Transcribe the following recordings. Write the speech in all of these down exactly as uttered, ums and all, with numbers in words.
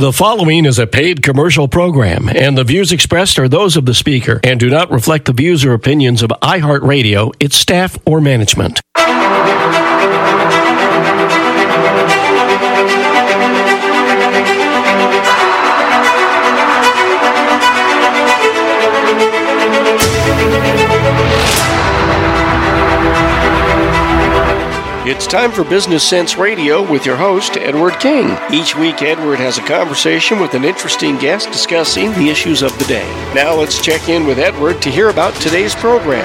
The following is a paid commercial program, and the views expressed are those of the speaker and do not reflect the views or opinions of iHeartRadio, its staff, or management. It's time for Business Sense Radio with your host, Edward King. Each week, Edward has a conversation with an interesting guest discussing the issues of the day. Now let's check in with Edward to hear about today's program.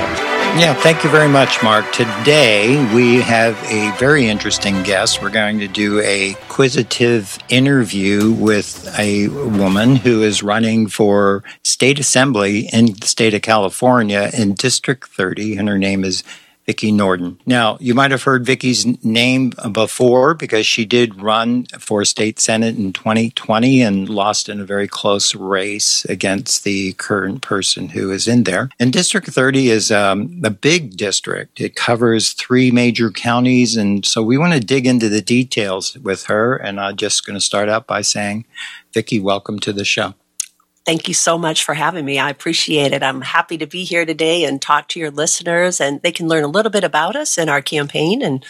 Yeah, thank you very much, Mark. Today, we have a very interesting guest. We're going to do a quizzitive interview with a woman who is running for state assembly in the state of California in District thirty, and her name is Vicki Norton. Now, you might have heard Vicki's name before because she did run for state senate in twenty twenty and lost in a very close race against the current person who is in there. And District thirty is um, a big district. It covers three major counties, and so we want to dig into the details with her, and I'm just going to start out by saying, Vicki, welcome to the show. Thank you so much for having me. I appreciate it. I'm happy to be here today and talk to your listeners, and they can learn a little bit about us and our campaign, and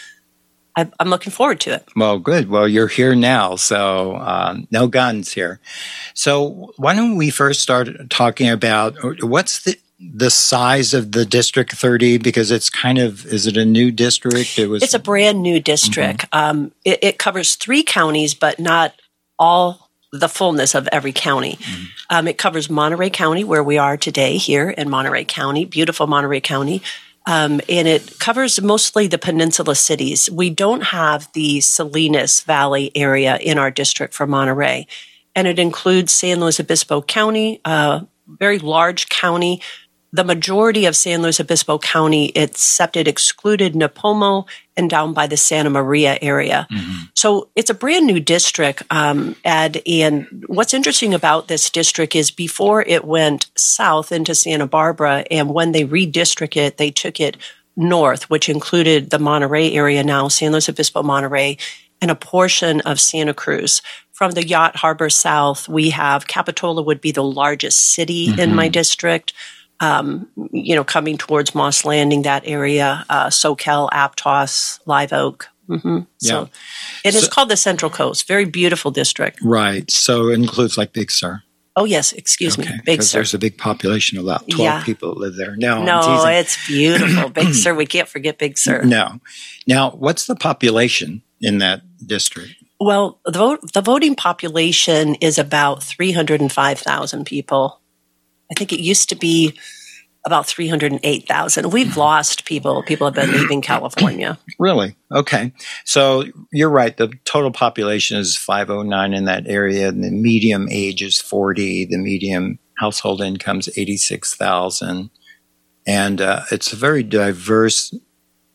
I'm looking forward to it. Well, good. Well, you're here now, so um, no guns here. So why don't we first start talking about what's the the size of the District thirty, because it's kind of, is it a new district? It was. It's a brand new district. Mm-hmm. Um, it, it covers three counties, but not all the fullness of every county. Mm-hmm. Um, it covers Monterey County, where we are today here in Monterey County, beautiful Monterey County. Um, and it covers mostly the peninsula cities. We don't have the Salinas Valley area in our district for Monterey. And it includes San Luis Obispo County, a uh, very large county. The majority of San Luis Obispo County, except it excluded Napomo and down by the Santa Maria area. Mm-hmm. So it's a brand new district, um, Ed. And what's interesting about this district is before it went south into Santa Barbara, and when they redistrict it, they took it north, which included the Monterey area now, San Luis Obispo Monterey, and a portion of Santa Cruz. From the Yacht Harbor south, we have Capitola would be the largest city mm-hmm. in my district. Um, you know, coming towards Moss Landing, that area, uh, Soquel, Aptos, Live Oak. Mm-hmm. Yeah. So it so, is called the Central Coast. Very beautiful district. Right. So it includes like Big Sur. Oh, yes. Excuse okay. me. Big Sur. There's a big population of about twelve yeah. people that live there. No, no it's beautiful. Big Sur. We can't forget Big Sur. No. Now, what's the population in that district? Well, the, vote, the voting population is about three hundred five thousand people. I think it used to be about three hundred eight thousand. We've lost people. People have been leaving California. Really? Okay. So you're right. The total population is five oh nine in that area. And the medium age is forty. The medium household income is eighty-six thousand. And uh, it's a very diverse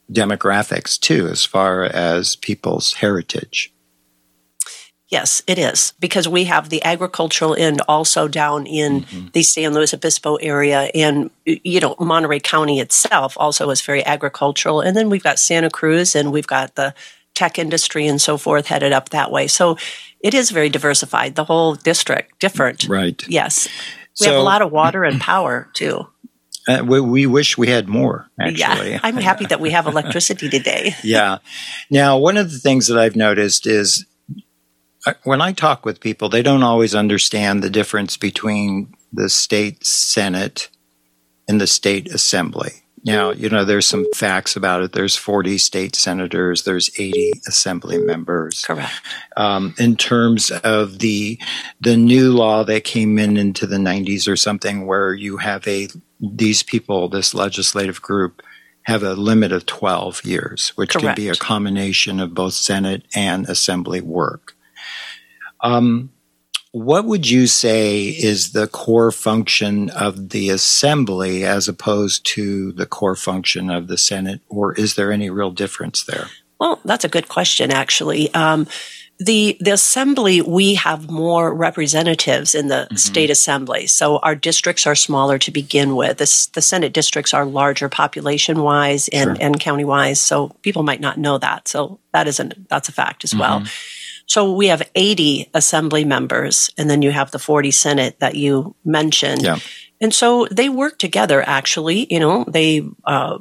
demographics, too, as far as people's heritage. Yes, it is, because we have the agricultural end also down in mm-hmm. the San Luis Obispo area, and, you know, Monterey County itself also is very agricultural. And then we've got Santa Cruz, and we've got the tech industry and so forth headed up that way. So it is very diversified, the whole district, different. Right. Yes. We so, have a lot of water and power, too. Uh, we, we wish we had more, actually. Yeah, I'm happy that we have electricity today. Yeah. Now, one of the things that I've noticed is, when I talk with people, they don't always understand the difference between the state senate and the state assembly. Now, you know, there's some facts about it. There's forty state senators. There's eighty assembly members. Correct. Um, in terms of the the new law that came in into the nineties or something, where you have a these people, this legislative group, have a limit of twelve years, which Correct. Can be a combination of both senate and assembly work. Um, what would you say is the core function of the assembly as opposed to the core function of the Senate, or is there any real difference there? Well, that's a good question, actually. Um, the the assembly, we have more representatives in the mm-hmm. state assembly, so our districts are smaller to begin with. The, the Senate districts are larger population-wise and, sure. and county-wise, so people might not know that. So that isn't that's a fact as mm-hmm. well. So we have eighty assembly members, and then you have the forty Senate that you mentioned. Yeah. And so they work together, actually. You know, they uh,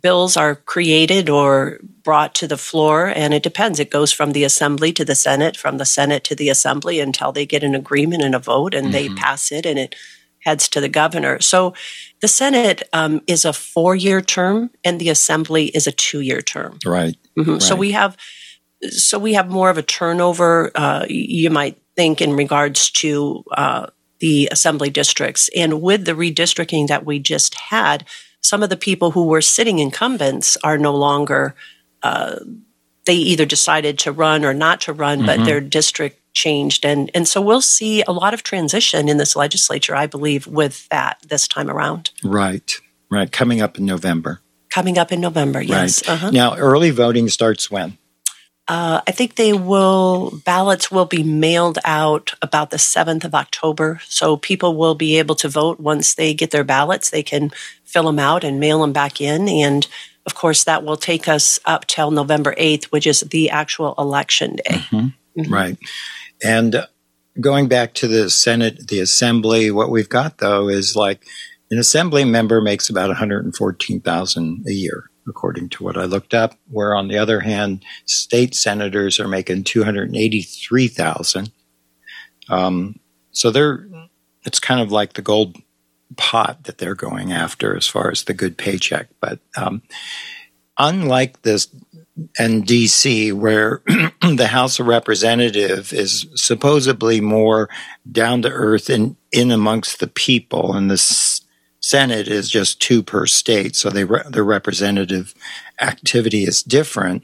bills are created or brought to the floor, and it depends. It goes from the assembly to the Senate, from the Senate to the assembly until they get an agreement and a vote, and mm-hmm. they pass it, and it heads to the governor. So the Senate um, is a four-year term, and the assembly is a two-year term. Right. Mm-hmm. right. So we have so we have more of a turnover, uh, you might think, in regards to uh, the assembly districts. And with the redistricting that we just had, some of the people who were sitting incumbents are no longer, uh, they either decided to run or not to run, mm-hmm. but their district changed. And, and so we'll see a lot of transition in this legislature, I believe, with that this time around. Right, right. Coming up in November. Coming up in November, yes. Right. Uh-huh. Now, early voting starts when? Uh, I think they will, ballots will be mailed out about the seventh of October. So people will be able to vote once they get their ballots. They can fill them out and mail them back in. And of course, that will take us up till November eighth, which is the actual election day. Mm-hmm. Mm-hmm. Right. And going back to the Senate, the assembly, what we've got though is like an assembly member makes about one hundred fourteen thousand dollars a year, according to what I looked up, where on the other hand, state senators are making two hundred eighty-three thousand dollars. Um, so they're, it's kind of like the gold pot that they're going after as far as the good paycheck. But um, unlike this and D C, where the House of Representatives is supposedly more down to earth and in amongst the people, and the Senate is just two per state, so they re- the representative activity is different.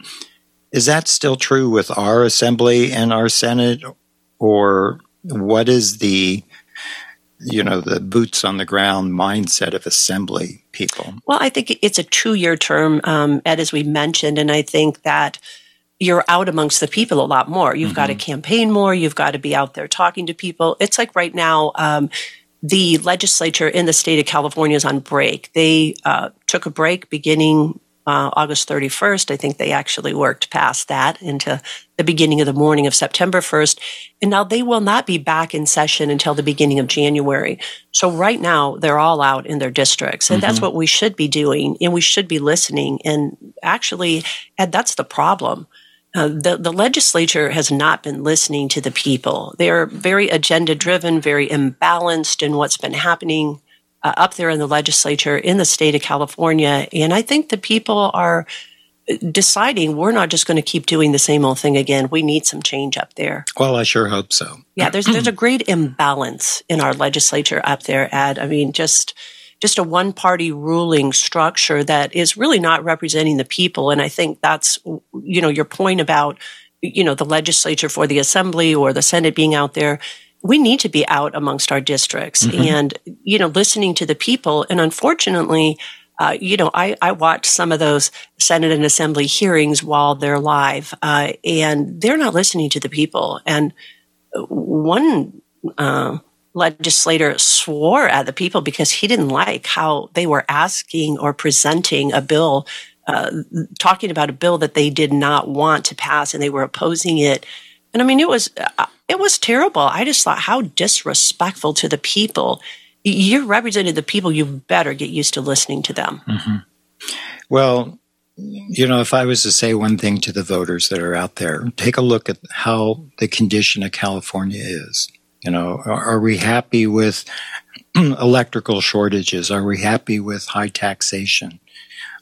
Is that still true with our assembly and our Senate, or what is the, you know, the boots on the ground mindset of assembly people? Well, I think it's a two-year term, um, Ed, as we mentioned, and I think that you're out amongst the people a lot more. You've mm-hmm. got to campaign more. You've got to be out there talking to people. It's like right now, um, the legislature in the state of California is on break. They uh, took a break beginning uh, August thirty-first. I think they actually worked past that into the beginning of the morning of September first. And now they will not be back in session until the beginning of January. So right now, they're all out in their districts. And mm-hmm. that's what we should be doing. And we should be listening. And actually, Ed, that's the problem. Uh, the, the legislature has not been listening to the people. They are very agenda-driven, very imbalanced in what's been happening uh, up there in the legislature in the state of California. And I think the people are deciding we're not just going to keep doing the same old thing again. We need some change up there. Well, I sure hope so. Yeah, there's there's a great imbalance in our legislature up there, Ad. I mean, just... just a one-party ruling structure that is really not representing the people. And I think that's, you know, your point about, you know, the legislature for the assembly or the Senate being out there. We need to be out amongst our districts mm-hmm. and, you know, listening to the people. And unfortunately, uh, you know, I, I watch some of those Senate and assembly hearings while they're live, uh, and they're not listening to the people. And one... Uh, legislator swore at the people because he didn't like how they were asking or presenting a bill, uh, talking about a bill that they did not want to pass, and they were opposing it. And I mean, it was it was terrible. I just thought, how disrespectful to the people. You represented the people. You better get used to listening to them. Mm-hmm. Well, you know, if I was to say one thing to the voters that are out there, take a look at how the condition of California is. You know, are we happy with electrical shortages? Are we happy with high taxation?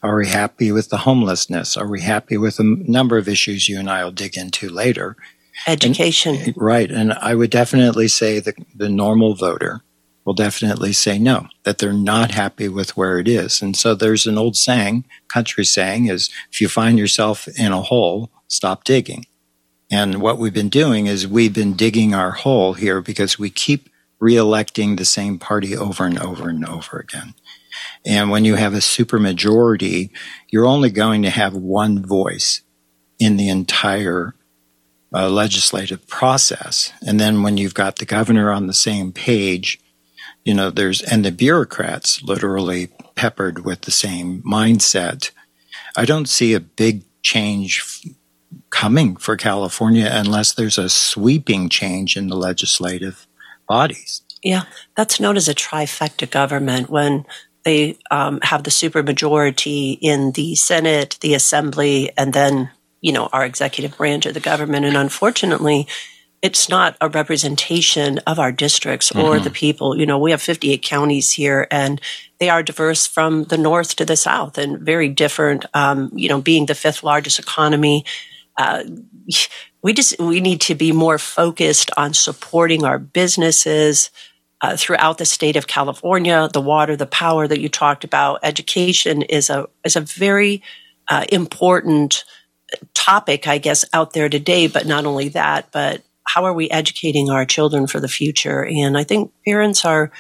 Are we happy with the homelessness? Are we happy with a number of issues you and I will dig into later? Education. And, right. And I would definitely say that the normal voter will definitely say no, that they're not happy with where it is. And so there's an old saying, country saying, is if you find yourself in a hole, stop digging. And what we've been doing is we've been digging our hole here because we keep reelecting the same party over and over and over again. And when you have a supermajority, you're only going to have one voice in the entire uh, legislative process. And then when you've got the governor on the same page, you know, there's, and the bureaucrats literally peppered with the same mindset. I don't see a big change coming for California unless there's a sweeping change in the legislative bodies. Yeah, that's known as a trifecta government when they um, have the supermajority in the Senate, the Assembly, and then, you know, our executive branch of the government. And unfortunately, it's not a representation of our districts or mm-hmm. the people. You know, we have fifty-eight counties here, and they are diverse from the north to the south and very different, um, you know, being the fifth largest economy. Uh, we just we need to be more focused on supporting our businesses uh, throughout the state of California. The water, the power that you talked about, education is a is a very uh, important topic, I guess, out there today. But not only that, but how are we educating our children for the future? And I think parents are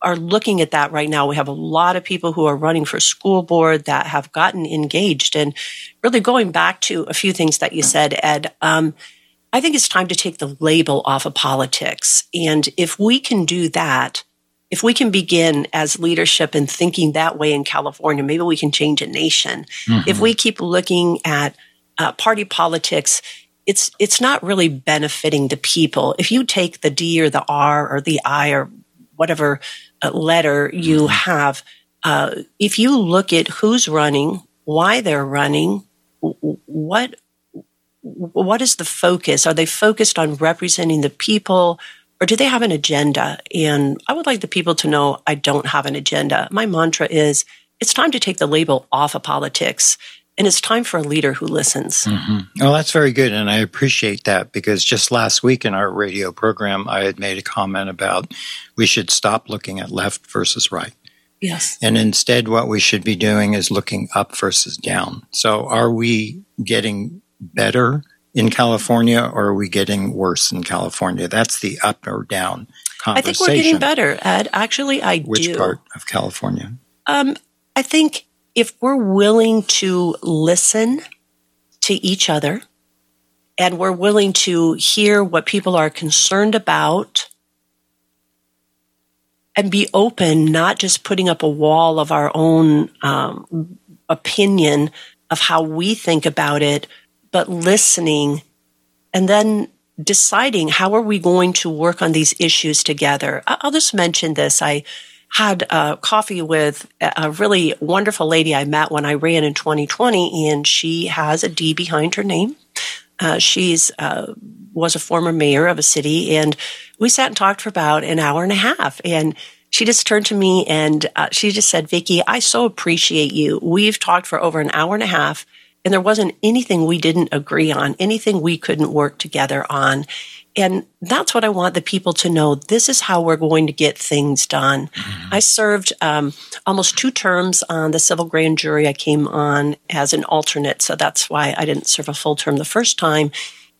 are looking at that right now. We have a lot of people who are running for school board that have gotten engaged. And really going back to a few things that you said, Ed, um, I think it's time to take the label off of politics. And if we can do that, if we can begin as leadership and thinking that way in California, maybe we can change a nation. Mm-hmm. If we keep looking at uh, party politics, It's it's not really benefiting the people. If you take the D or the R or the I or whatever letter you have, uh, if you look at who's running, why they're running, what what is the focus? Are they focused on representing the people, or do they have an agenda? And I would like the people to know I don't have an agenda. My mantra is it's time to take the label off of politics. And it's time for a leader who listens. Mm-hmm. Well, that's very good. And I appreciate that because just last week in our radio program, I had made a comment about we should stop looking at left versus right. Yes. And instead, what we should be doing is looking up versus down. So are we getting better in California or are we getting worse in California? That's the up or down conversation. I think we're getting better, Ed. Actually, I Which do. Which part of California? Um, I think... If we're willing to listen to each other and we're willing to hear what people are concerned about and be open, not just putting up a wall of our own um, opinion of how we think about it, but listening and then deciding how are we going to work on these issues together. I'll just mention this. I had uh, coffee with a really wonderful lady I met when I ran in twenty twenty, and she has a D behind her name. Uh, she's uh, was a former mayor of a city, and we sat and talked for about an hour and a half. And she just turned to me, and uh, she just said, "Vicki, I so appreciate you. We've talked for over an hour and a half, and there wasn't anything we didn't agree on, anything we couldn't work together on." And that's what I want the people to know. This is how we're going to get things done. Mm-hmm. I served um, almost two terms on the civil grand jury. I came on as an alternate, so that's why I didn't serve a full term the first time.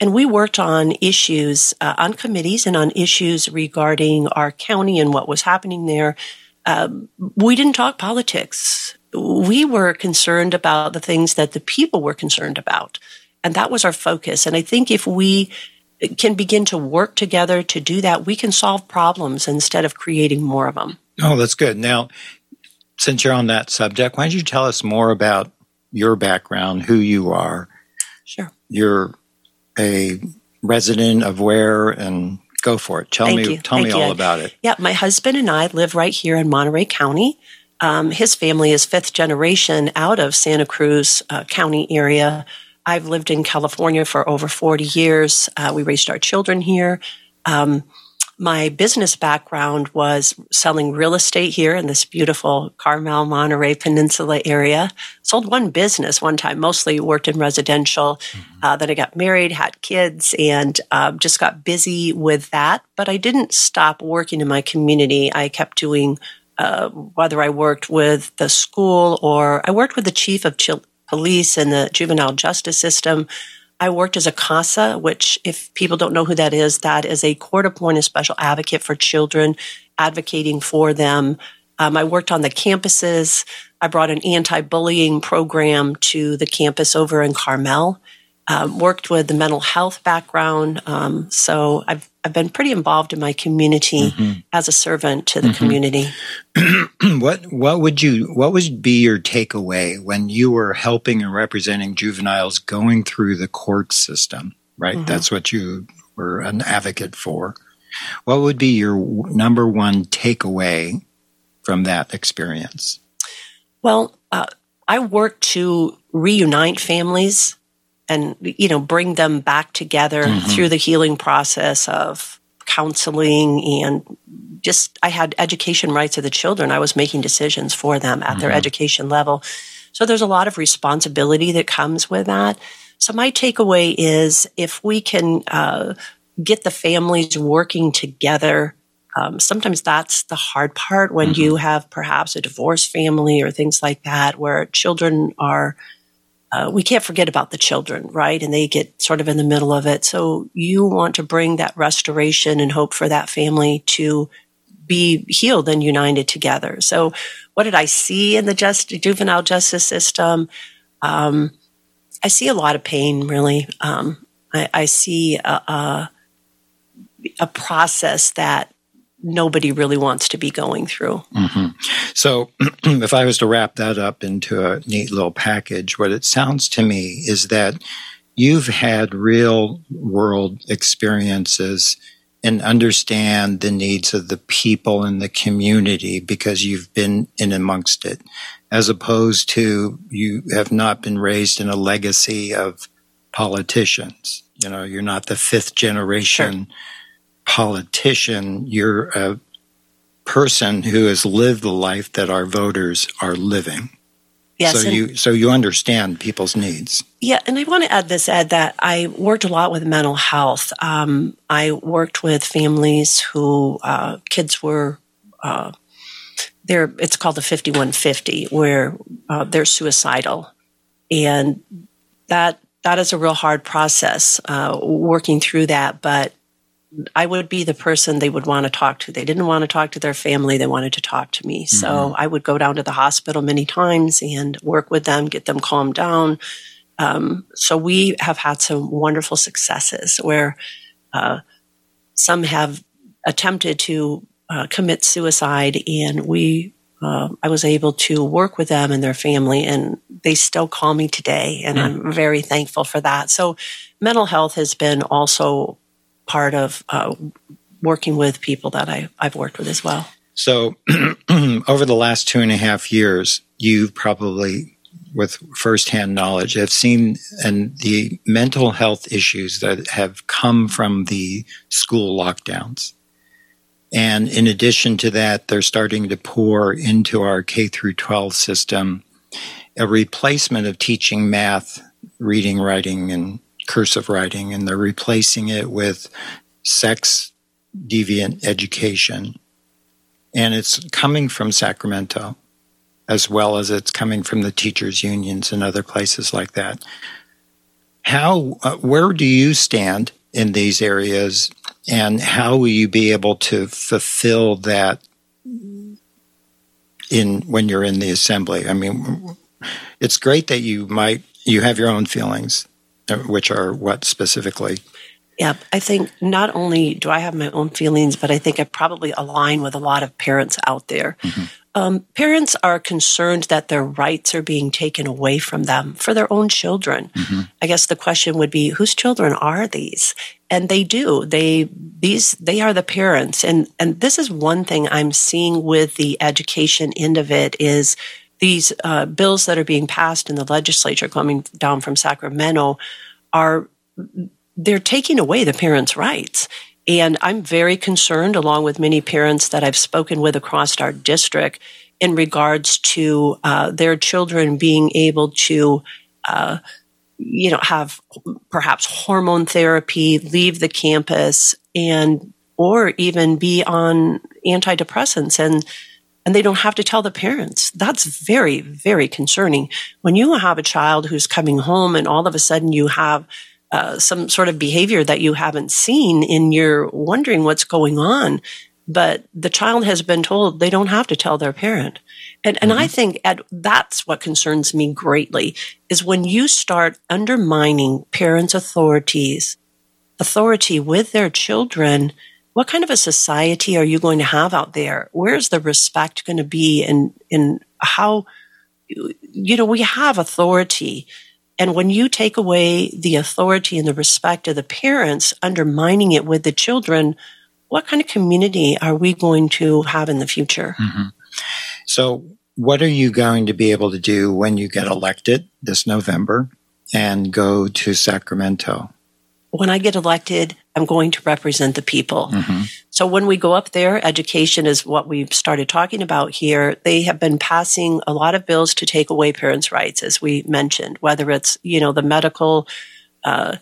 And we worked on issues, uh, on committees and on issues regarding our county and what was happening there. Uh, we didn't talk politics. We were concerned about the things that the people were concerned about. And that was our focus. And I think if we can begin to work together to do that, we can solve problems instead of creating more of them. Oh, that's good. Now, since you're on that subject, why don't you tell us more about your background, who you are? Sure. You're a resident of where, and go for it. Tell Thank me, you. tell Thank me you. all about it. Yeah, my husband and I live right here in Monterey County. Um, his family is fifth generation out of Santa Cruz uh, County area. I've lived in California for over forty years. Uh, we raised our children here. Um, my business background was selling real estate here in this beautiful Carmel, Monterey Peninsula area. Sold one business one time, mostly worked in residential. Mm-hmm. Uh, then I got married, had kids, and um, just got busy with that. But I didn't stop working in my community. I kept doing, uh, whether I worked with the school or I worked with the chief of children. Police and the juvenile justice system. I worked as a CASA, which if people don't know who that is, that is a court-appointed special advocate for children, advocating for them. Um, I worked on the campuses. I brought an anti-bullying program to the campus over in Carmel. um, worked with the mental health background. Um, so I've I've been pretty involved in my community mm-hmm. as a servant to the mm-hmm. community. What what would you what would be your takeaway when you were helping and representing juveniles going through the court system? Right, mm-hmm. that's what you were an advocate for. What would be your number one takeaway from that experience? Well, uh, I work to reunite families and, you know, bring them back together mm-hmm. through the healing process of counseling, and just I had education rights of the children. I was making decisions for them at mm-hmm. their education level. So there's a lot of responsibility that comes with that. So my takeaway is if we can uh, get the families working together. Um, sometimes that's the hard part when mm-hmm. you have perhaps a divorced family or things like that, where children are, uh, we can't forget about the children, right? And they get sort of in the middle of it. So you want to bring that restoration and hope for that family to be healed and united together. So what did I see in the just, juvenile justice system? Um, I see a lot of pain, really. Um, I, I see a, a, a process that nobody really wants to be going through. Mm-hmm. So if I was to wrap that up into a neat little package, what it sounds to me is that you've had real world experiences and understand the needs of the people in the community because you've been in amongst it, as opposed to you have not been raised in a legacy of politicians. You know, you're not the fifth generation sure. politician, you're a person who has lived the life that our voters are living. Yes. So you so you understand people's needs. Yeah, and I want to add this, Ed, that I worked a lot with mental health. Um, I worked with families who uh, kids were, uh, they're, it's called the fifty-one fifty, where uh, they're suicidal. And that that is a real hard process, uh, working through that, but I would be the person they would want to talk to. They didn't want to talk to their family. They wanted to talk to me. Mm-hmm. So I would go down to the hospital many times and work with them, get them calmed down. Um, so we have had some wonderful successes where uh, some have attempted to uh, commit suicide, and we uh, I was able to work with them and their family, and they still call me today, and mm-hmm. I'm very thankful for that. So mental health has been also part of uh, working with people that I, I've worked with as well. So over the last two and a half years, you probably, with firsthand knowledge, have seen and the mental health issues that have come from the school lockdowns. And in addition to that, they're starting to pour into our K through twelve system a replacement of teaching math, reading, writing, and cursive writing, and they're replacing it with sex deviant education. And it's coming from Sacramento, as well as it's coming from the teachers' unions and other places like that. How, uh, where do you stand in these areas, and how will you be able to fulfill that in when you're in the assembly? I mean, it's great that you might, you have your own feelings. Which are what specifically? Yeah, I think not only do I have my own feelings, but I think I probably align with a lot of parents out there. Mm-hmm. Um, parents are concerned that their rights are being taken away from them for their own children. Mm-hmm. I guess the question would be, whose children are these? And they do. They these they are the parents. And and this is one thing I'm seeing with the education end of it is these uh, bills that are being passed in the legislature coming down from Sacramento are, they're taking away the parents' rights. And I'm very concerned, along with many parents that I've spoken with across our district, in regards to uh, their children being able to, uh, you know, have perhaps hormone therapy, leave the campus, and or even be on antidepressants. And And they don't have to tell the parents. That's very, very concerning. When you have a child who's coming home and all of a sudden you have uh, some sort of behavior that you haven't seen and you're wondering what's going on, but the child has been told they don't have to tell their parent. And mm-hmm. and I think Ed, that's what concerns me greatly, is when you start undermining parents' authorities, authority with their children, what kind of a society are you going to have out there? Where's the respect going to be in, in how, you know, we have authority. And when you take away the authority and the respect of the parents, undermining it with the children, what kind of community are we going to have in the future? Mm-hmm. So what are you going to be able to do when you get elected this November and go to Sacramento? When I get elected, I'm going to represent the people. Mm-hmm. So when we go up there, education is what we've started talking about here. They have been passing a lot of bills to take away parents' rights, as we mentioned, whether it's, you know, the medical, uh,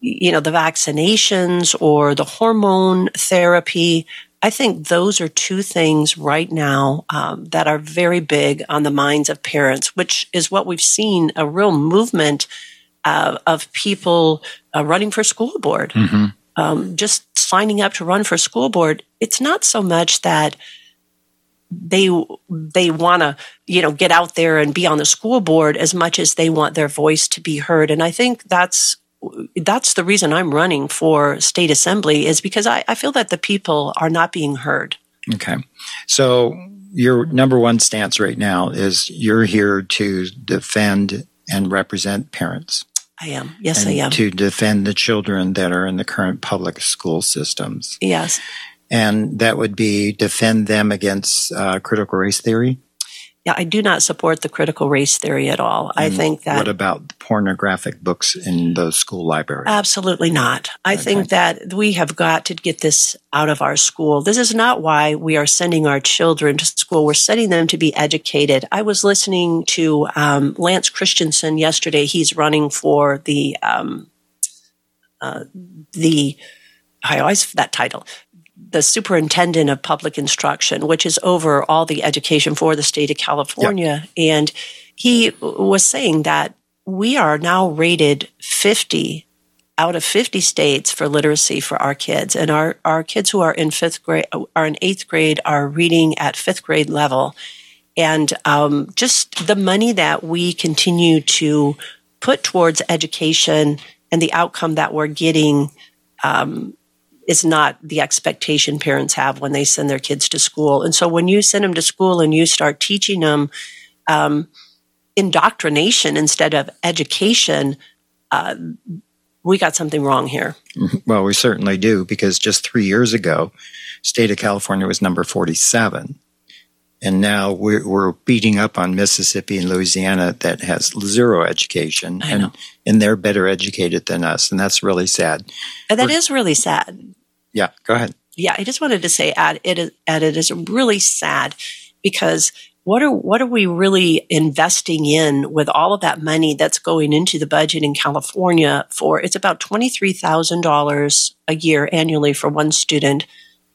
you know, the vaccinations or the hormone therapy. I think those are two things right now um, that are very big on the minds of parents, which is what we've seen a real movement Uh, of people uh, running for school board, mm-hmm. um, just signing up to run for school board. It's not so much that they they want to, you know, get out there and be on the school board as much as they want their voice to be heard. And I think that's that's the reason I'm running for state assembly, is because I, I feel that the people are not being heard. Okay, so your number one stance right now is you're here to defend and represent parents. I am. Yes, I am. To defend the children that are in the current public school systems. Yes. And that would be defend them against uh, critical race theory? Yeah, I do not support the critical race theory at all. And I think that... What about pornographic books in the school library? Absolutely not. I okay. think that we have got to get this out of our school. This is not why we are sending our children to school. We're sending them to be educated. I was listening to um, Lance Christensen yesterday. He's running for the um, uh, the I always that title. The superintendent of public instruction, which is over all the education for the state of California. Yep. And he was saying that we are now rated fifty out of fifty states for literacy for our kids. And our, our kids who are in fifth grade, are in eighth grade, are reading at fifth grade level. And um, just the money that we continue to put towards education and the outcome that we're getting um, is not the expectation parents have when they send their kids to school. And so when you send them to school and you start teaching them um, indoctrination instead of education, uh, we got something wrong here. Well, we certainly do, because just three years ago, state of California was number forty-seven. And now we're, we're beating up on Mississippi and Louisiana that has zero education, and, and they're better educated than us. And that's really sad. And that we're, is really sad. Yeah, go ahead. Yeah, I just wanted to say, Ed, it is, Ed, it is really sad, because what are, what are we really investing in with all of that money that's going into the budget in California for? It's about twenty-three thousand dollars a year annually for one student.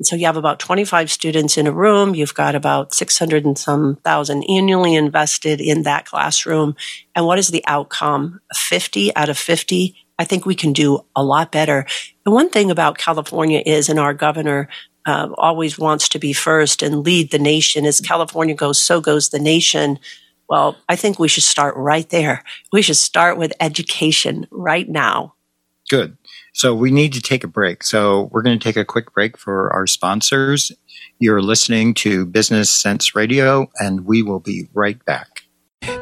So you have about twenty-five students in a room. You've got about six hundred and some thousand annually invested in that classroom. And what is the outcome? fifty out of fifty. I think we can do a lot better. And one thing about California is, and our governor uh, always wants to be first and lead the nation, is California goes, so goes the nation. Well, I think we should start right there. We should start with education right now. Good. So we need to take a break. So we're going to take a quick break for our sponsors. You're listening to Business Sense Radio, and we will be right back.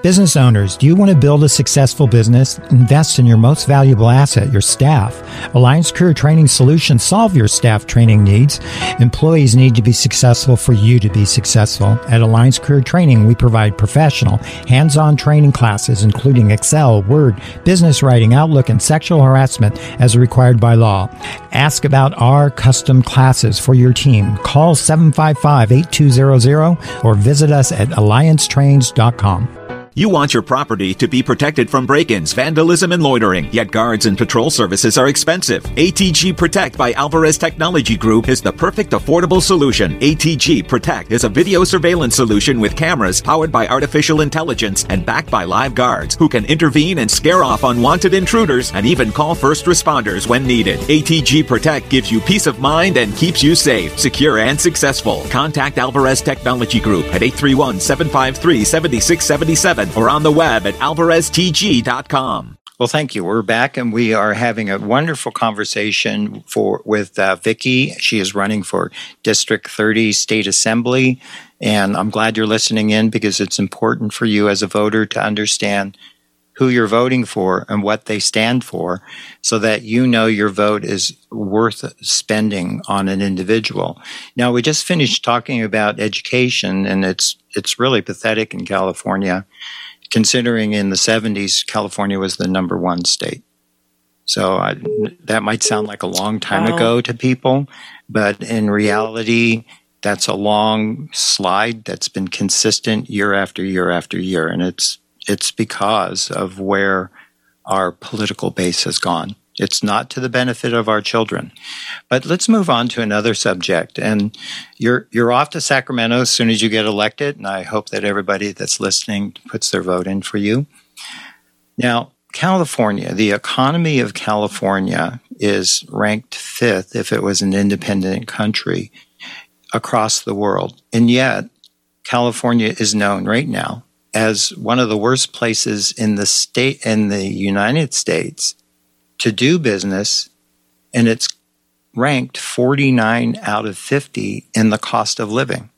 Business owners, do you want to build a successful business? Invest in your most valuable asset, your staff. Alliance Career Training Solutions solve your staff training needs. Employees need to be successful for you to be successful. At Alliance Career Training, we provide professional, hands-on training classes, including Excel, Word, business writing, Outlook, and sexual harassment as required by law. Ask about our custom classes for your team. Call seven five five, eight two zero zero or visit us at alliance trains dot com. You want your property to be protected from break-ins, vandalism, and loitering, yet guards and patrol services are expensive. A T G Protect by Alvarez Technology Group is the perfect affordable solution. A T G Protect is a video surveillance solution with cameras powered by artificial intelligence and backed by live guards who can intervene and scare off unwanted intruders and even call first responders when needed. A T G Protect gives you peace of mind and keeps you safe, secure, and successful. Contact Alvarez Technology Group at eight three one, seven five three, seven six seven seven or on the web at alvarez t g dot com. Well, thank you. We're back, and we are having a wonderful conversation for with uh, Vicki. She is running for District thirty State Assembly, and I'm glad you're listening in because it's important for you as a voter to understand who you're voting for and what they stand for so that you know your vote is worth spending on an individual. Now, we just finished talking about education, and it's it's really pathetic in California. Considering in the seventies, California was the number one state. So I, that might sound like a long time wow. ago to people, but in reality, that's a long slide that's been consistent year after year after year. And it's it's because of where our political base has gone. It's not to the benefit of our children. But let's move on to another subject. And you're you're off to Sacramento as soon as you get elected, and I hope that everybody that's listening puts their vote in for you. Now, California, the economy of California is ranked fifth if it was an independent country across the world. And yet, California is known right now as one of the worst places in the state in the United States to do business, and it's ranked forty-nine out of fifty in the cost of living.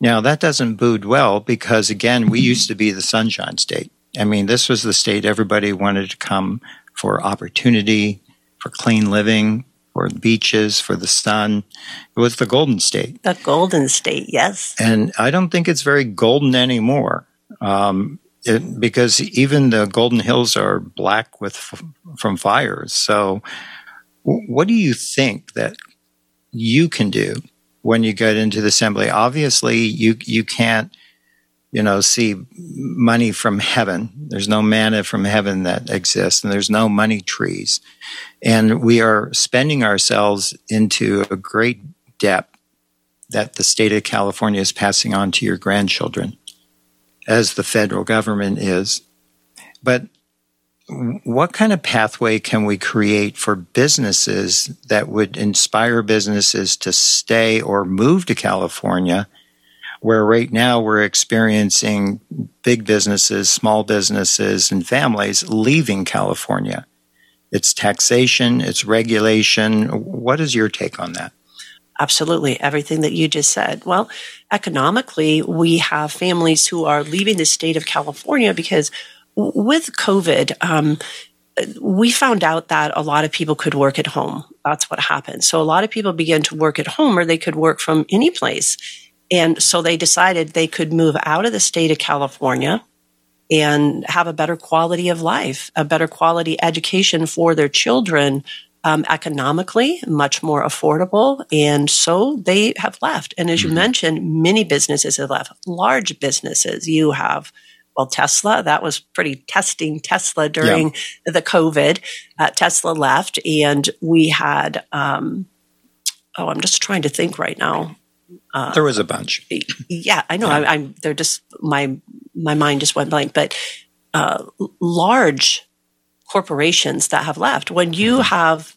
Now, that doesn't bode well because, again, we used to be the Sunshine State. I mean, this was the state everybody wanted to come for opportunity, for clean living, for the beaches, for the sun. It was the Golden State. The Golden State, yes. And I don't think it's very golden anymore. Um, It, because even the Golden Hills are black with f- from fires. So w- what do you think that you can do when you get into the assembly? Obviously, you you can't, you know, see money from heaven. There's no manna from heaven that exists, and there's no money trees. And we are spending ourselves into a great debt that the state of California is passing on to your grandchildren, as the federal government is. But what kind of pathway can we create for businesses that would inspire businesses to stay or move to California, where right now we're experiencing big businesses, small businesses, and families leaving California? It's taxation, it's regulation. What is your take on that? Absolutely. Everything that you just said. Well, economically, we have families who are leaving the state of California because with COVID, um, we found out that a lot of people could work at home. That's what happened. So a lot of people began to work at home, or they could work from any place. And so they decided they could move out of the state of California and have a better quality of life, a better quality education for their children. Um, economically, much more affordable. And so they have left. And as you mm-hmm. mentioned, many businesses have left, large businesses. You have, well, Tesla, that was pretty testing Tesla during yeah. the COVID. Uh, Tesla left, and we had, um, oh, I'm just trying to think right now. Uh, there was a bunch. Yeah, I know. Yeah. I, I'm, they're just, my, my mind just went blank, but uh, large corporations that have left. When you have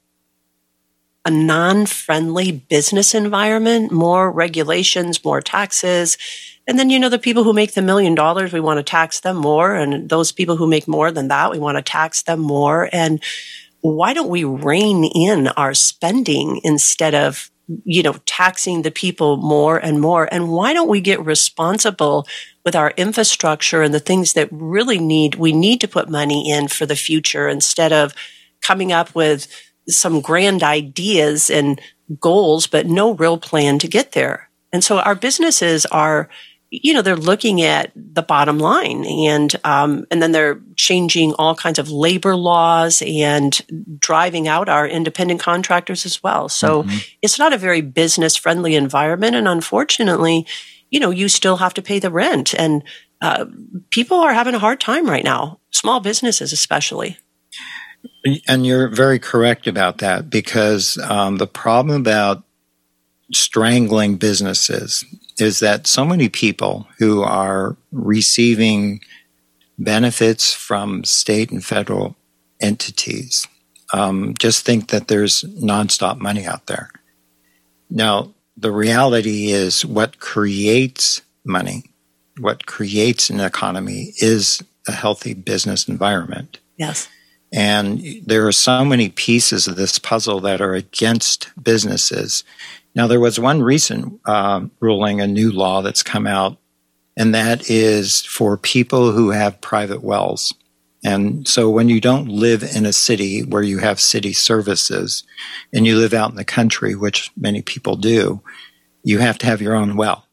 a non-friendly business environment, more regulations, more taxes. And then, you know, the people who make the million dollars, we want to tax them more. And those people who make more than that, we want to tax them more. And why don't we rein in our spending instead of, you know, taxing the people more and more? And why don't we get responsible with our infrastructure and the things that really need, we need to put money in for the future instead of coming up with some grand ideas and goals, but no real plan to get there. And so our businesses are, you know, they're looking at the bottom line, and um, and then they're changing all kinds of labor laws and driving out our independent contractors as well. So mm-hmm. it's not a very business friendly environment. And unfortunately, you know, you still have to pay the rent, and uh, people are having a hard time right now, small businesses especially. And you're very correct about that, because um, the problem about strangling businesses is that so many people who are receiving benefits from state and federal entities um, just think that there's nonstop money out there. Now, the reality is what creates money, what creates an economy is a healthy business environment. Yes. And there are so many pieces of this puzzle that are against businesses. Now, there was one recent uh, ruling, a new law that's come out, and that is for people who have private wells. And so when you don't live in a city where you have city services and you live out in the country, which many people do, you have to have your own well.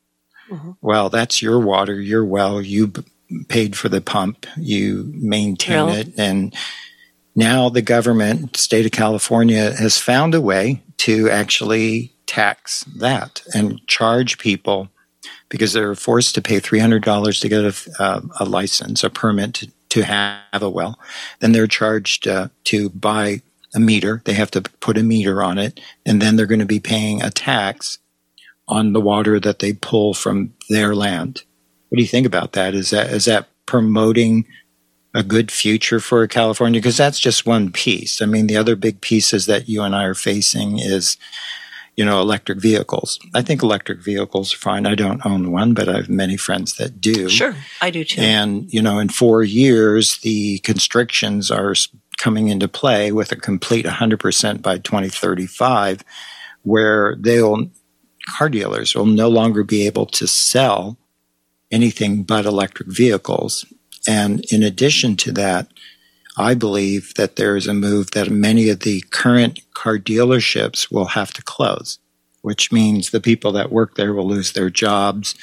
Mm-hmm. Well, that's your water, your well. You b- paid for the pump. You maintain Real. it. And now the government, state of California, has found a way to actually tax that and charge people, because they're forced to pay three hundred dollars to get a, uh, a license, a permit to to have a well. Then they're charged uh, to buy a meter. They have to put a meter on it, and then they're going to be paying a tax on the water that they pull from their land. What do you think about that? Is that is that promoting a good future for California? Because that's just one piece. I mean, the other big pieces that you and I are facing is, you know, electric vehicles. I think electric vehicles are fine. I don't own one, but I have many friends that do. Sure, I do too. And, you know, in four years, the constrictions are coming into play with a complete one hundred percent by twenty thirty-five, where they'll, car dealers will no longer be able to sell anything but electric vehicles. And in addition to that, I believe that there is a move that many of the current car dealerships will have to close, which means the people that work there will lose their jobs.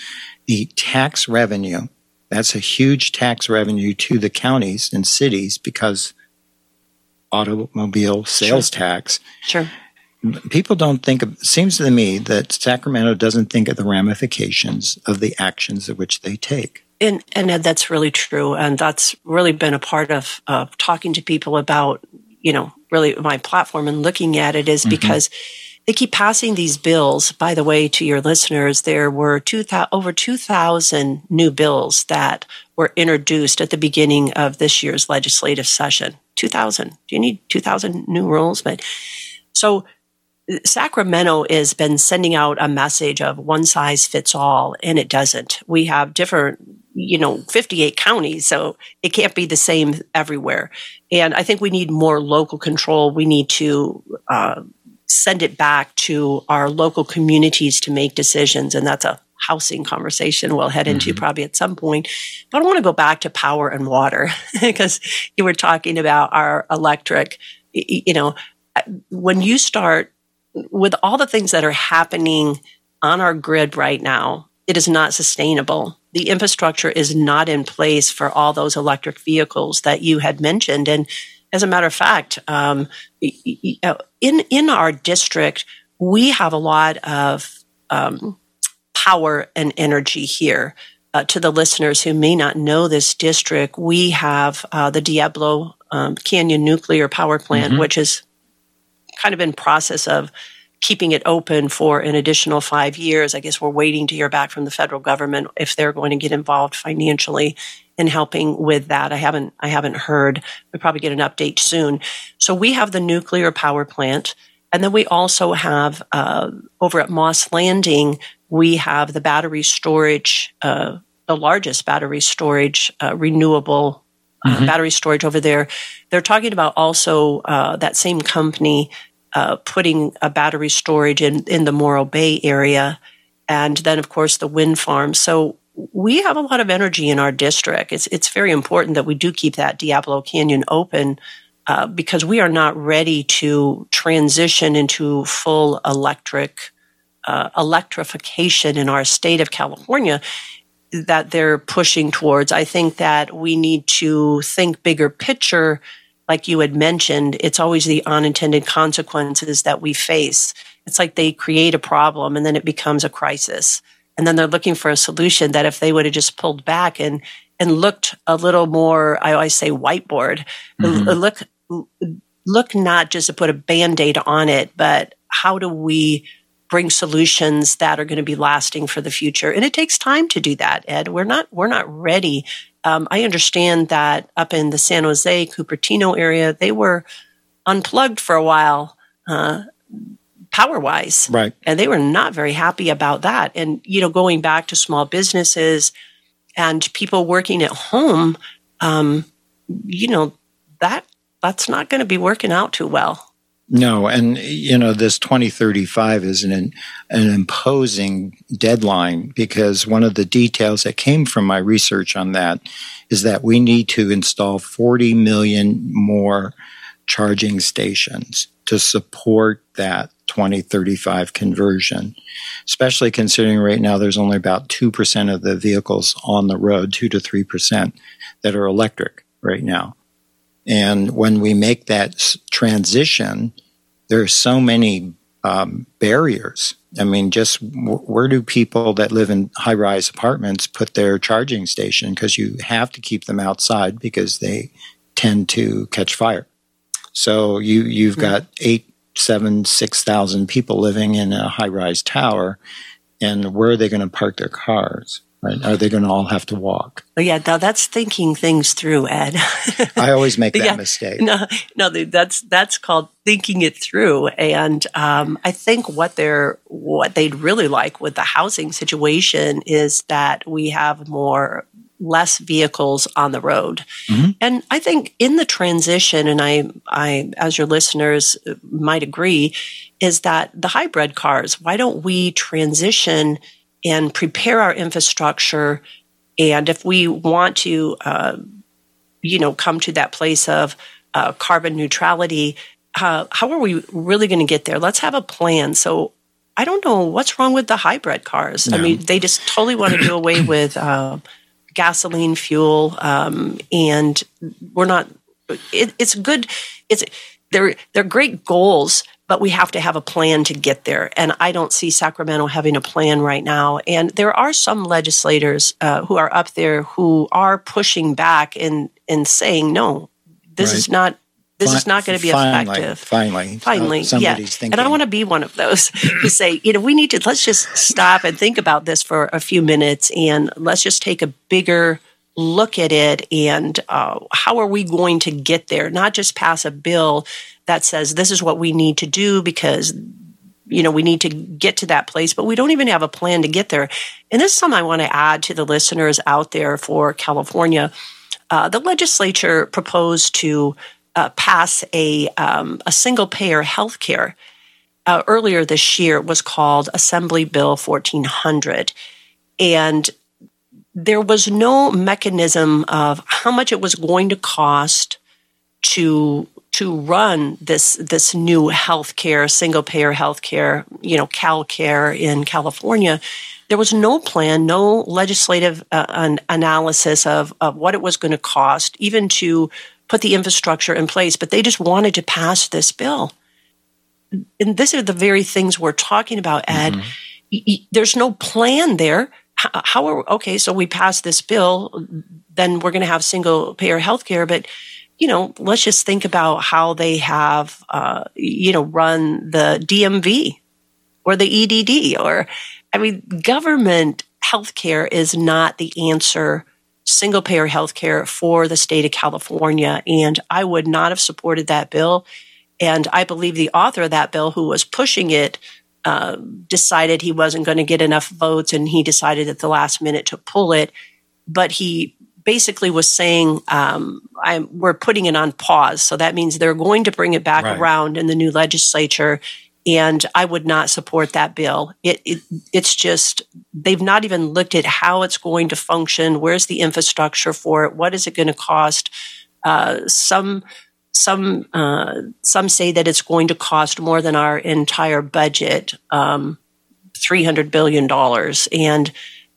The tax revenue, that's a huge tax revenue to the counties and cities, because automobile sales Sure. tax. Sure. People don't think of, it seems to me that Sacramento doesn't think of the ramifications of the actions of which they take. And, and Ed, that's really true. And that's really been a part of uh, talking to people about, you know, really my platform and looking at it is mm-hmm. because they keep passing these bills. By the way, to your listeners, there were two, over two thousand new bills that were introduced at the beginning of this year's legislative session. two thousand. Do you need two thousand new rules? But so Sacramento has been sending out a message of one size fits all, and it doesn't. We have different, you know, fifty-eight counties, so it can't be the same everywhere. And I think we need more local control. We need to uh, send it back to our local communities to make decisions, and that's a housing conversation we'll head into mm-hmm. probably at some point. But I want to go back to power and water, because you were talking about our electric, you know, when you start with all the things that are happening on our grid right now, it is not sustainable. The infrastructure is not in place for all those electric vehicles that you had mentioned. And as a matter of fact, um, in in our district, we have a lot of um, power and energy here. Uh, to the listeners who may not know this district, we have uh, the Diablo um, Canyon Nuclear Power Plant, mm-hmm. which is kind of in process of keeping it open for an additional five years. I guess we're waiting to hear back from the federal government if they're going to get involved financially in helping with that. I haven't I haven't heard. We'll probably get an update soon. So we have the nuclear power plant, and then we also have uh, over at Moss Landing, we have the battery storage, uh, the largest battery storage uh, renewable. Mm-hmm. Uh, battery storage over there. They're talking about also uh, that same company uh, putting a battery storage in, in the Morro Bay area. And then, of course, the wind farm. So we have a lot of energy in our district. It's it's very important that we do keep that Diablo Canyon open uh, because we are not ready to transition into full electric uh, electrification in our state of California that they're pushing towards. I think that we need to think bigger picture. Like you had mentioned, it's always the unintended consequences that we face. It's like they create a problem and then it becomes a crisis. And then they're looking for a solution that if they would have just pulled back and and looked a little more, I always say whiteboard, mm-hmm. look look not just to put a Band-Aid on it, but how do we bring solutions that are going to be lasting for the future? And it takes time to do that, Ed. We're not we're not ready. Um, I understand that up in the San Jose, Cupertino area, they were unplugged for a while, uh, power-wise. Right. And they were not very happy about that. And, you know, going back to small businesses and people working at home, um, you know, that that's not going to be working out too well. No. And, you know, this twenty thirty-five is an an imposing deadline, because one of the details that came from my research on that is that we need to install forty million more charging stations to support that twenty thirty-five conversion, especially considering right now there's only about two percent of the vehicles on the road, two to three percent, that are electric right now. And when we make that transition, there are so many um, barriers. I mean, just w- where do people that live in high-rise apartments put their charging station? Because you have to keep them outside because they tend to catch fire. So you, you've got eight, seven, six thousand people living in a high-rise tower, and where are they going to park their cars? Right? Are they going to all have to walk? Oh, yeah, now that's thinking things through, Ed. I always make that yeah. mistake. No, no, that's that's called thinking it through. And um, I think what they're what they'd really like with the housing situation is that we have more less vehicles on the road, mm-hmm. and I think in the transition, and I, I, as your listeners might agree, is that the hybrid cars. Why don't we transition and prepare our infrastructure? And if we want to, uh, you know, come to that place of uh, carbon neutrality, uh, how are we really going to get there? Let's have a plan. So I don't know what's wrong with the hybrid cars. No. I mean, they just totally want to do away with uh, gasoline fuel, um, and we're not. It, it's good. It's they're they're great goals. But we have to have a plan to get there. And I don't see Sacramento having a plan right now. And there are some legislators uh, who are up there who are pushing back and, and saying, no, this right. is not this fin- is not going to be finally, effective. Finally. Finally, oh, somebody's yeah. thinking. And I want to be one of those who say, you know, we need to, let's just stop and think about this for a few minutes. And let's just take a bigger look at it. And uh, how are we going to get there? Not just pass a bill that says this is what we need to do because, you know, we need to get to that place, but we don't even have a plan to get there. And this is something I want to add to the listeners out there for California. Uh, the legislature proposed to uh, pass a um, a single-payer health care uh, earlier this year. It was called Assembly Bill fourteen hundred. And there was no mechanism of how much it was going to cost to to run this this new healthcare, single payer healthcare, you know, CalCare in California. There was no plan, no legislative uh, an analysis of, of what it was going to cost, even to put the infrastructure in place. But they just wanted to pass this bill, and these are the very things we're talking about, Ed. Mm-hmm. Y- y- there's no plan there. H- how are we, okay? So we passed this bill, then we're going to have single payer healthcare, but you know, let's just think about how they have, uh, you know, run the D M V or the E D D. Or, I mean, government healthcare is not the answer, single payer healthcare for the state of California. And I would not have supported that bill. And I believe the author of that bill, who was pushing it, uh, decided he wasn't going to get enough votes. And he decided at the last minute to pull it. But he basically was saying um, I'm, we're putting it on pause. So that means they're going to bring it back right. around in the new legislature. And I would not support that bill. It, it It's just they've not even looked at how it's going to function. Where's the infrastructure for it? What is it going to cost? Uh, some some uh, some say that it's going to cost more than our entire budget, um, three hundred billion dollars. And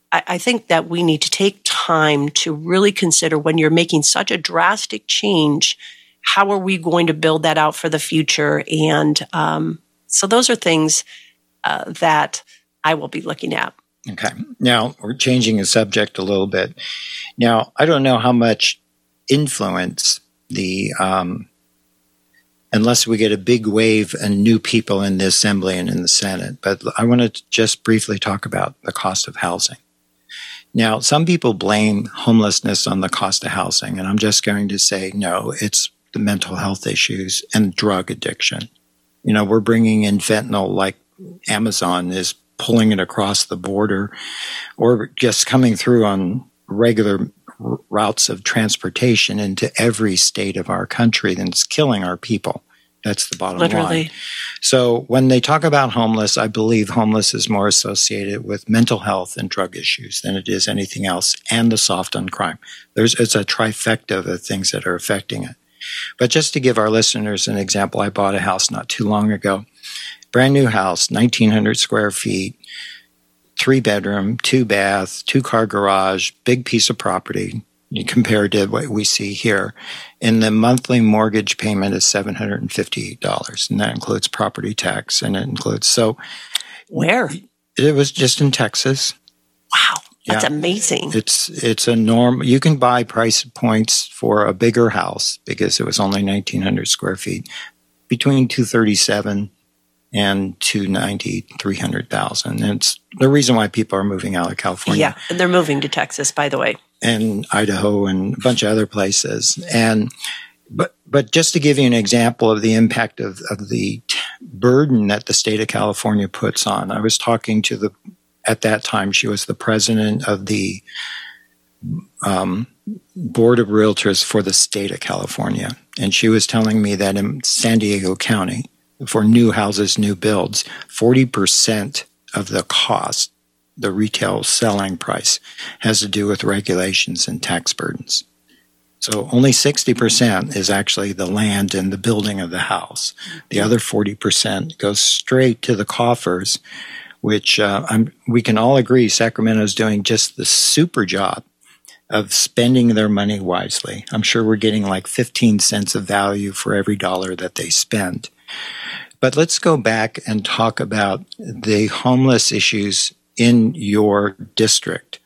I think that we need to take time to really consider when you're making such a drastic change, how are we going to build that out for the future? And um, so those are things uh, that I will be looking at. Okay. Now, we're changing the subject a little bit. Now, I don't know how much influence the um, – unless we get a big wave and new people in the Assembly and in the Senate. But I want to just briefly talk about the cost of housing. Now, some people blame homelessness on the cost of housing, and I'm just going to say, no, it's the mental health issues and drug addiction. You know, we're bringing in fentanyl like Amazon is pulling it across the border or just coming through on regular r- routes of transportation into every state of our country, and it's killing our people. That's the bottom Literally. line. So when they talk about homeless, I believe homeless is more associated with mental health and drug issues than it is anything else, and the soft on crime. There's, it's a trifecta of things that are affecting it. But just to give our listeners an example, I bought a house not too long ago. Brand new house, nineteen hundred square feet, three bedroom, two bath, two car garage, big piece of property compared to what we see here. And the monthly mortgage payment is seven hundred fifty-eight dollars, and that includes property tax, and it includes so. Where? It was just in Texas. Wow. Yeah. That's amazing. It's it's a norm. You can buy price points for a bigger house because it was only nineteen hundred square feet, between two thirty-seven and two ninety, three hundred thousand. And it's the reason why people are moving out of California. Yeah, and they're moving to Texas, by the way, and Idaho and a bunch of other places. And but but just to give you an example of the impact of of the t- burden that the state of California puts on. I was talking to the. At that time, she was the president of the um, Board of Realtors for the state of California. And she was telling me that in San Diego County, for new houses, new builds, forty percent of the cost, the retail selling price, has to do with regulations and tax burdens. So only sixty percent is actually the land and the building of the house. The other forty percent goes straight to the coffers, which uh, I'm, we can all agree Sacramento's doing just the super job of spending their money wisely. I'm sure we're getting like fifteen cents of value for every dollar that they spend. But let's go back and talk about the homeless issues in your district.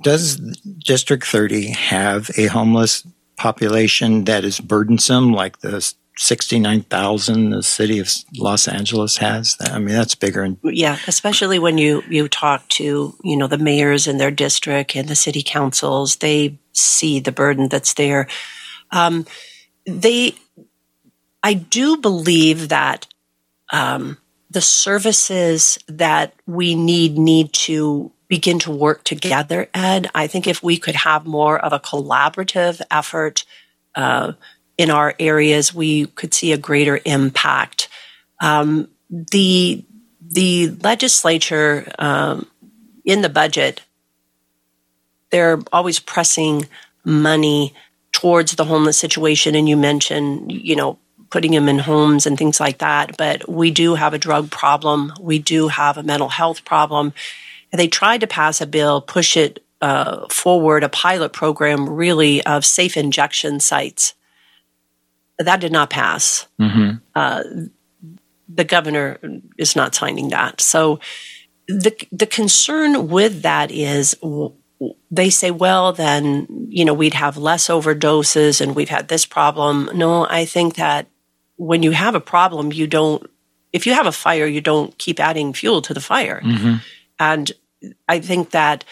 Does District thirty have a homeless population that is burdensome like this? sixty-nine thousand the city of Los Angeles has. I mean, that's bigger. And- yeah, especially when you, you talk to, you know, the mayors in their district and the city councils, they see the burden that's there. Um, they, I do believe that um, the services that we need need to begin to work together, Ed. I think if we could have more of a collaborative effort, uh, in our areas, we could see a greater impact. Um, the the legislature um, in the budget, they're always pressing money towards the homeless situation. And you mentioned, you know, putting them in homes and things like that. But we do have a drug problem. We do have a mental health problem. And they tried to pass a bill, push it uh, forward, a pilot program really of safe injection sites. That did not pass. Mm-hmm. Uh, the governor is not signing that. So the the concern with that is they say, well, then, you know, we'd have less overdoses and we've had this problem. No, I think that when you have a problem, you don't – if you have a fire, you don't keep adding fuel to the fire. Mm-hmm. And I think that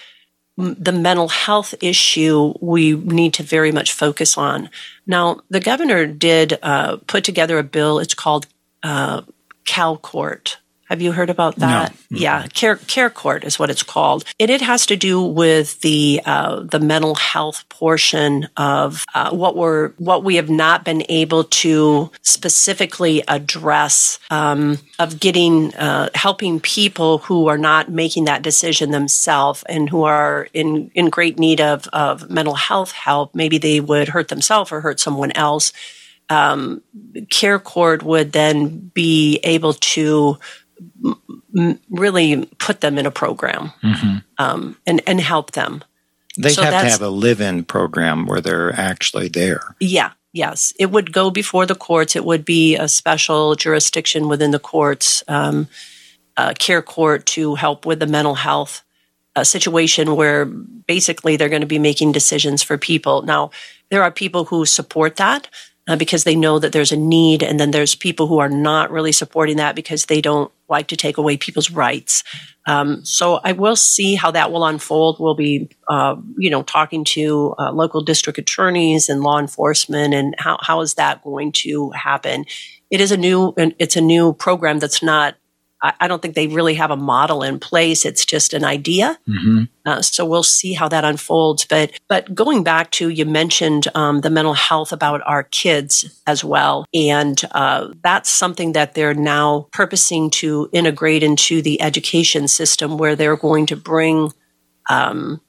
the mental health issue we need to very much focus on. Now, the governor did uh, put together a bill. It's called uh, Cal Court. Have you heard about that? No. Yeah, Care, Care Court is what it's called. And it has to do with the uh, the mental health portion of uh, what we're what we have not been able to specifically address um, of getting uh, helping people who are not making that decision themselves and who are in, in great need of of mental health help. Maybe they would hurt themselves or hurt someone else. Um, Care Court would then be able to really put them in a program mm-hmm. um, and, and help them. They so have to have a live-in program where they're actually there. Yeah, yes. It would go before the courts. It would be a special jurisdiction within the courts. Um, uh, Care Court to help with the mental health uh, situation where basically they're going to be making decisions for people. Now, there are people who support that uh, because they know that there's a need, and then there's people who are not really supporting that because they don't like to take away people's rights. Um, so I will see how that will unfold. We'll be, uh, you know, talking to uh, local district attorneys and law enforcement, and how, how is that going to happen? It is a new, it's a new program that's not, I don't think they really have a model in place. It's just an idea. Mm-hmm. Uh, so we'll see how that unfolds. But but going back to, you mentioned um, the mental health about our kids as well. And uh, that's something that they're now purposing to integrate into the education system, where they're going to bring um,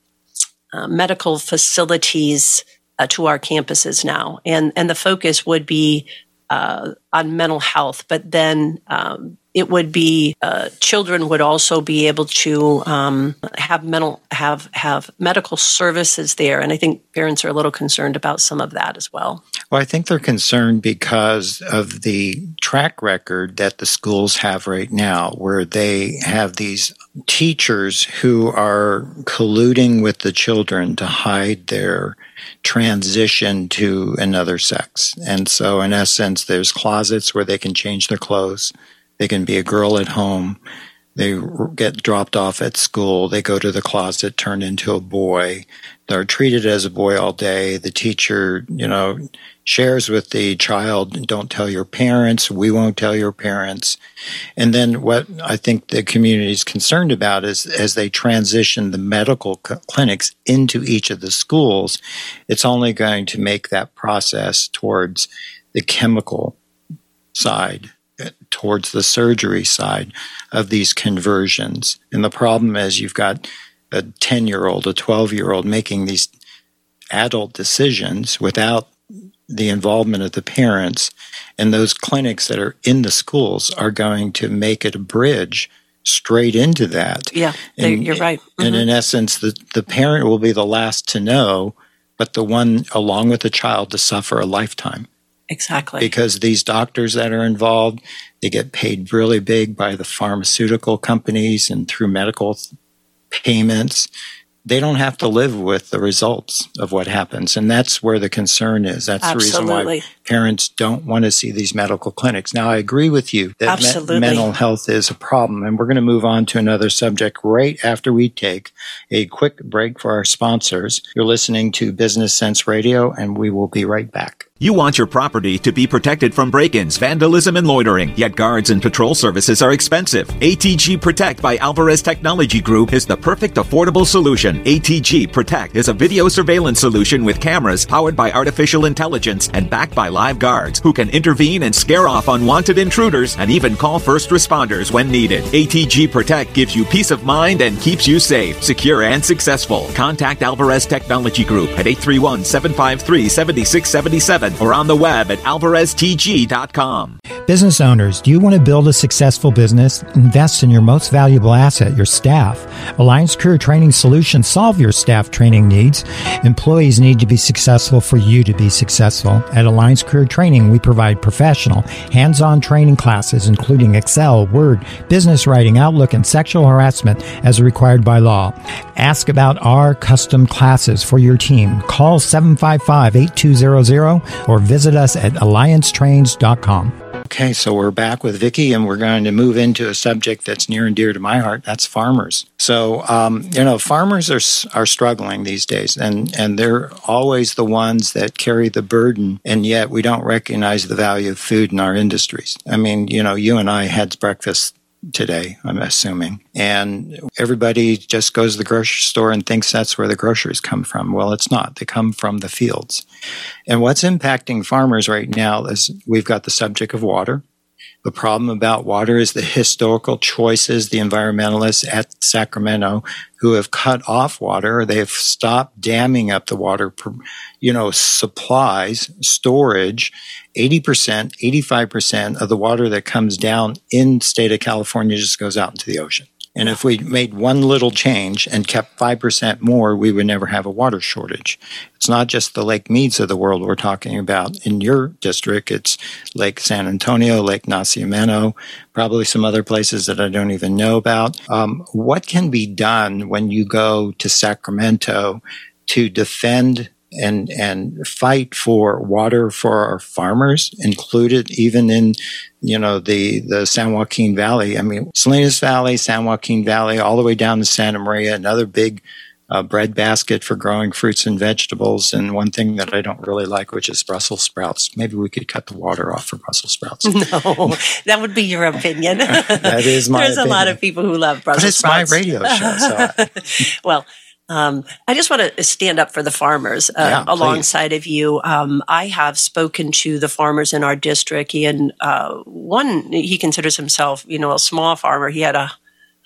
uh, medical facilities uh, to our campuses now. And, and the focus would be uh, on mental health, but then um, it would be uh, children would also be able to um, have mental have have medical services there, and I think parents are a little concerned about some of that as well. Well, I think they're concerned because of the track record that the schools have right now, where they have these teachers who are colluding with the children to hide their transition to another sex. And so, in essence, there's closets where they can change their clothes. They can be a girl at home. They get dropped off at school. They go to the closet, turn into a boy. They're treated as a boy all day. The teacher, you know, shares with the child, don't tell your parents. We won't tell your parents. And then what I think the community is concerned about is, as they transition the medical co- clinics into each of the schools, it's only going to make that process towards the chemical side, towards the surgery side of these conversions. And the problem is, you've got a ten-year-old, a twelve-year-old making these adult decisions without the involvement of the parents. And those clinics that are in the schools are going to make it a bridge straight into that. Yeah, and, you're right. Mm-hmm. And in essence, the, the parent will be the last to know, but the one along with the child to suffer a lifetime. Exactly. Because these doctors that are involved, they get paid really big by the pharmaceutical companies and through medical th- payments. They don't have to live with the results of what happens. And that's where the concern is. That's Absolutely. The reason why parents don't want to see these medical clinics. Now, I agree with you that me- mental health is a problem. And we're going to move on to another subject right after we take a quick break for our sponsors. You're listening to Business Sense Radio, and we will be right back. You want your property to be protected from break-ins, vandalism, and loitering, yet guards and patrol services are expensive. A T G Protect by Alvarez Technology Group is the perfect affordable solution. A T G Protect is a video surveillance solution with cameras powered by artificial intelligence and backed by live guards who can intervene and scare off unwanted intruders and even call first responders when needed. A T G Protect gives you peace of mind and keeps you safe, secure, and successful. Contact Alvarez Technology Group at eight three one, seven five three, seven six seven seven or on the web at alvarez t g dot com. Business owners, do you want to build a successful business? Invest in your most valuable asset, your staff. Alliance Career Training Solutions solve your staff training needs. Employees need to be successful for you to be successful. At Alliance Career Training, we provide professional, hands-on training classes, including Excel, Word, business writing, Outlook, and sexual harassment as required by law. Ask about our custom classes for your team. Call seven five five, eight two zero zero or visit us at alliance trains dot com. Okay, so we're back with Vicki, and we're going to move into a subject that's near and dear to my heart. That's farmers. So, um, you know, farmers are are struggling these days, and, and they're always the ones that carry the burden, and yet we don't recognize the value of food in our industries. I mean, you know, you and I had breakfast today, I'm assuming. And everybody just goes to the grocery store and thinks that's where the groceries come from. Well, it's not. They come from the fields. And what's impacting farmers right now is we've got the subject of water. The problem about water is the historical choices, the environmentalists at Sacramento who have cut off water. They've stopped damming up the water, you know, supplies, storage. eighty percent, eighty-five percent of the water that comes down in the state of California just goes out into the ocean. And if we made one little change and kept five percent more, we would never have a water shortage. It's not just the Lake Meads of the world we're talking about in your district. It's Lake San Antonio, Lake Nacimiento, probably some other places that I don't even know about. Um, what can be done when you go to Sacramento to defend and and fight for water for our farmers, included even in, you know, the, the San Joaquin Valley? I mean, Salinas Valley, San Joaquin Valley, all the way down to Santa Maria, another big uh, breadbasket for growing fruits and vegetables. And one thing that I don't really like, which is Brussels sprouts. Maybe we could cut the water off for Brussels sprouts. No, that would be your opinion. That is my There's opinion. There's a lot of people who love Brussels sprouts. But it's sprouts. My radio show. So I- well, Um, I just want to stand up for the farmers uh, yeah, alongside please. of you. Um, I have spoken to the farmers in our district, and uh, one, he considers himself, you know, a small farmer. He had a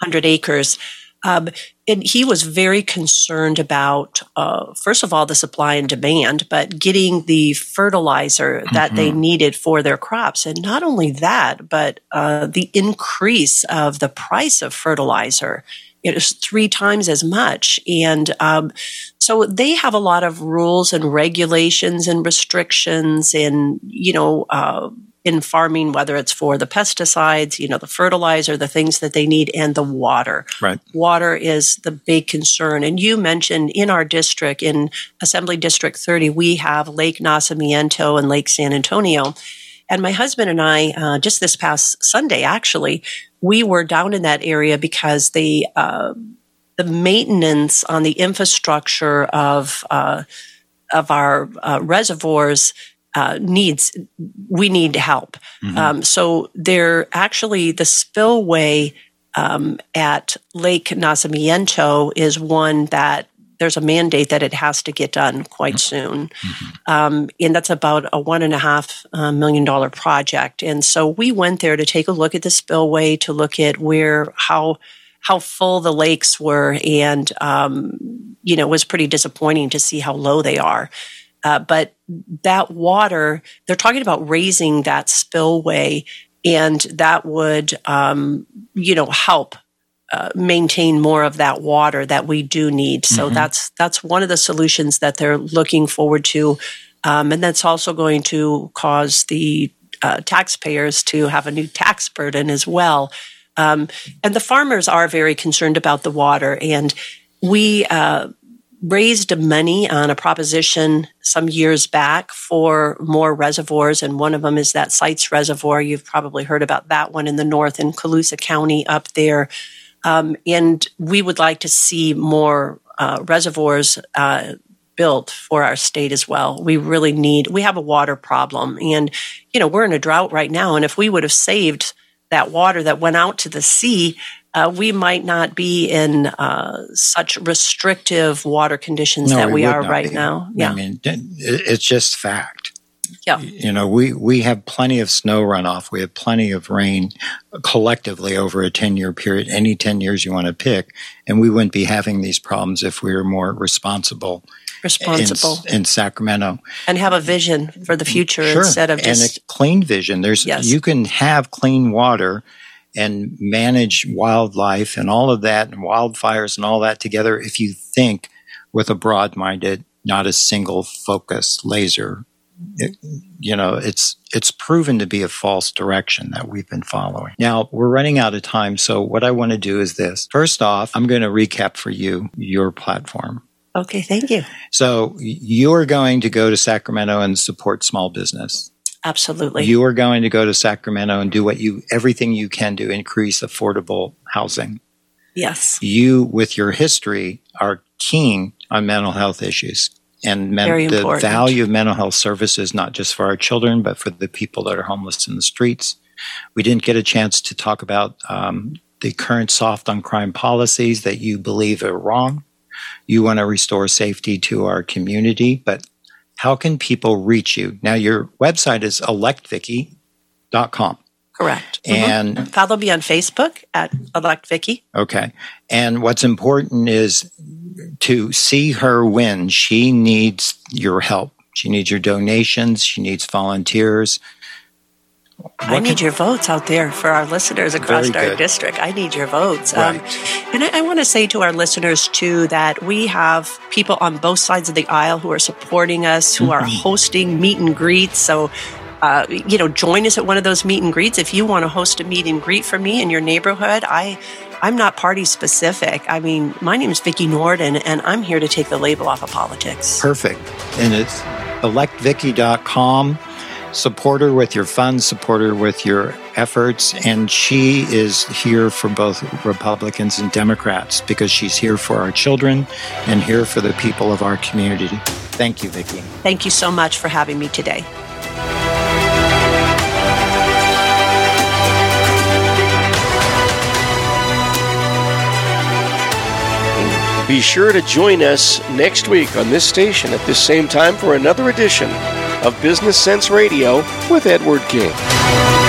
hundred acres. Um, and he was very concerned about, uh, first of all, the supply and demand, but getting the fertilizer mm-hmm. that they needed for their crops. And not only that, but uh, the increase of the price of fertilizer. It is three times as much. And um, so they have a lot of rules and regulations and restrictions in, you know, uh, in farming, whether it's for the pesticides, you know, the fertilizer, the things that they need, and the water. Right. Water is the big concern. And you mentioned in our district, in Assembly District thirty, we have Lake Nacimiento and Lake San Antonio. And my husband and I, uh, just this past Sunday, actually, we were down in that area because the uh, the maintenance on the infrastructure of uh, of our uh, reservoirs uh, needs we need help. Mm-hmm. Um, so they're actually the spillway um, at Lake Nacimiento is one that. There's a mandate that it has to get done quite soon. Mm-hmm. Um, and that's about a one and a half million dollar project. And so we went there to take a look at the spillway, to look at where, how, how full the lakes were. And, um, you know, it was pretty disappointing to see how low they are. Uh, but that water, they're talking about raising that spillway, and that would, um, you know, help Uh, maintain more of that water that we do need. So mm-hmm. that's that's one of the solutions that they're looking forward to. Um, and that's also going to cause the uh, taxpayers to have a new tax burden as well. Um, and the farmers are very concerned about the water. And we uh, raised money on a proposition some years back for more reservoirs. And one of them is that Sites Reservoir. You've probably heard about that one in the north in Colusa County up there. Um, and we would like to see more uh, reservoirs uh, built for our state as well. We really need, we have a water problem. And, you know, we're in a drought right now. And if we would have saved that water that went out to the sea, uh, we might not be in uh, such restrictive water conditions no, that we are right be. now. Yeah. I mean, it's just fact. Yeah. You know, we, we have plenty of snow runoff. We have plenty of rain collectively over a ten-year period, any ten years you want to pick. And we wouldn't be having these problems if we were more responsible responsible in, in Sacramento. And have a vision for the future sure. instead of just... And a clean vision. There's yes. You can have clean water and manage wildlife and all of that and wildfires and all that together if you think with a broad-minded, not a single focus laser. It, you know, it's it's proven to be a false direction that we've been following. Now, we're running out of time, so what I want to do is this. First off, I'm going to recap for you your platform. Okay, thank you. So you're going to go to Sacramento and support small business. Absolutely. You are going to go to Sacramento and do what you everything you can to increase affordable housing. Yes. You, with your history, are keen on mental health issues. And men- the value of mental health services, not just for our children, but for the people that are homeless in the streets. We didn't get a chance to talk about um, the current soft on crime policies that you believe are wrong. You want to restore safety to our community, but how can people reach you? Now, your website is elect vicki dot com. Correct. And mm-hmm. follow me on Facebook at ElectVicki. Okay. And what's important is to see her win. She needs your help. She needs your donations. She needs volunteers. What I need can, your votes out there for our listeners across our district. I need your votes. Right. Um, and I, I want to say to our listeners, too, that we have people on both sides of the aisle who are supporting us, who mm-hmm. are hosting meet and greets. So, uh, you know, join us at one of those meet and greets. If you want to host a meet and greet for me in your neighborhood, I... I'm not party specific. I mean, my name is Vicki Norton, and I'm here to take the label off of politics. Perfect. And it's elect vicki dot com. Support her with your funds, support her with your efforts. And she is here for both Republicans and Democrats because she's here for our children and here for the people of our community. Thank you, Vicki. Thank you so much for having me today. Be sure to join us next week on this station at this same time for another edition of Business Sense Radio with Edward King.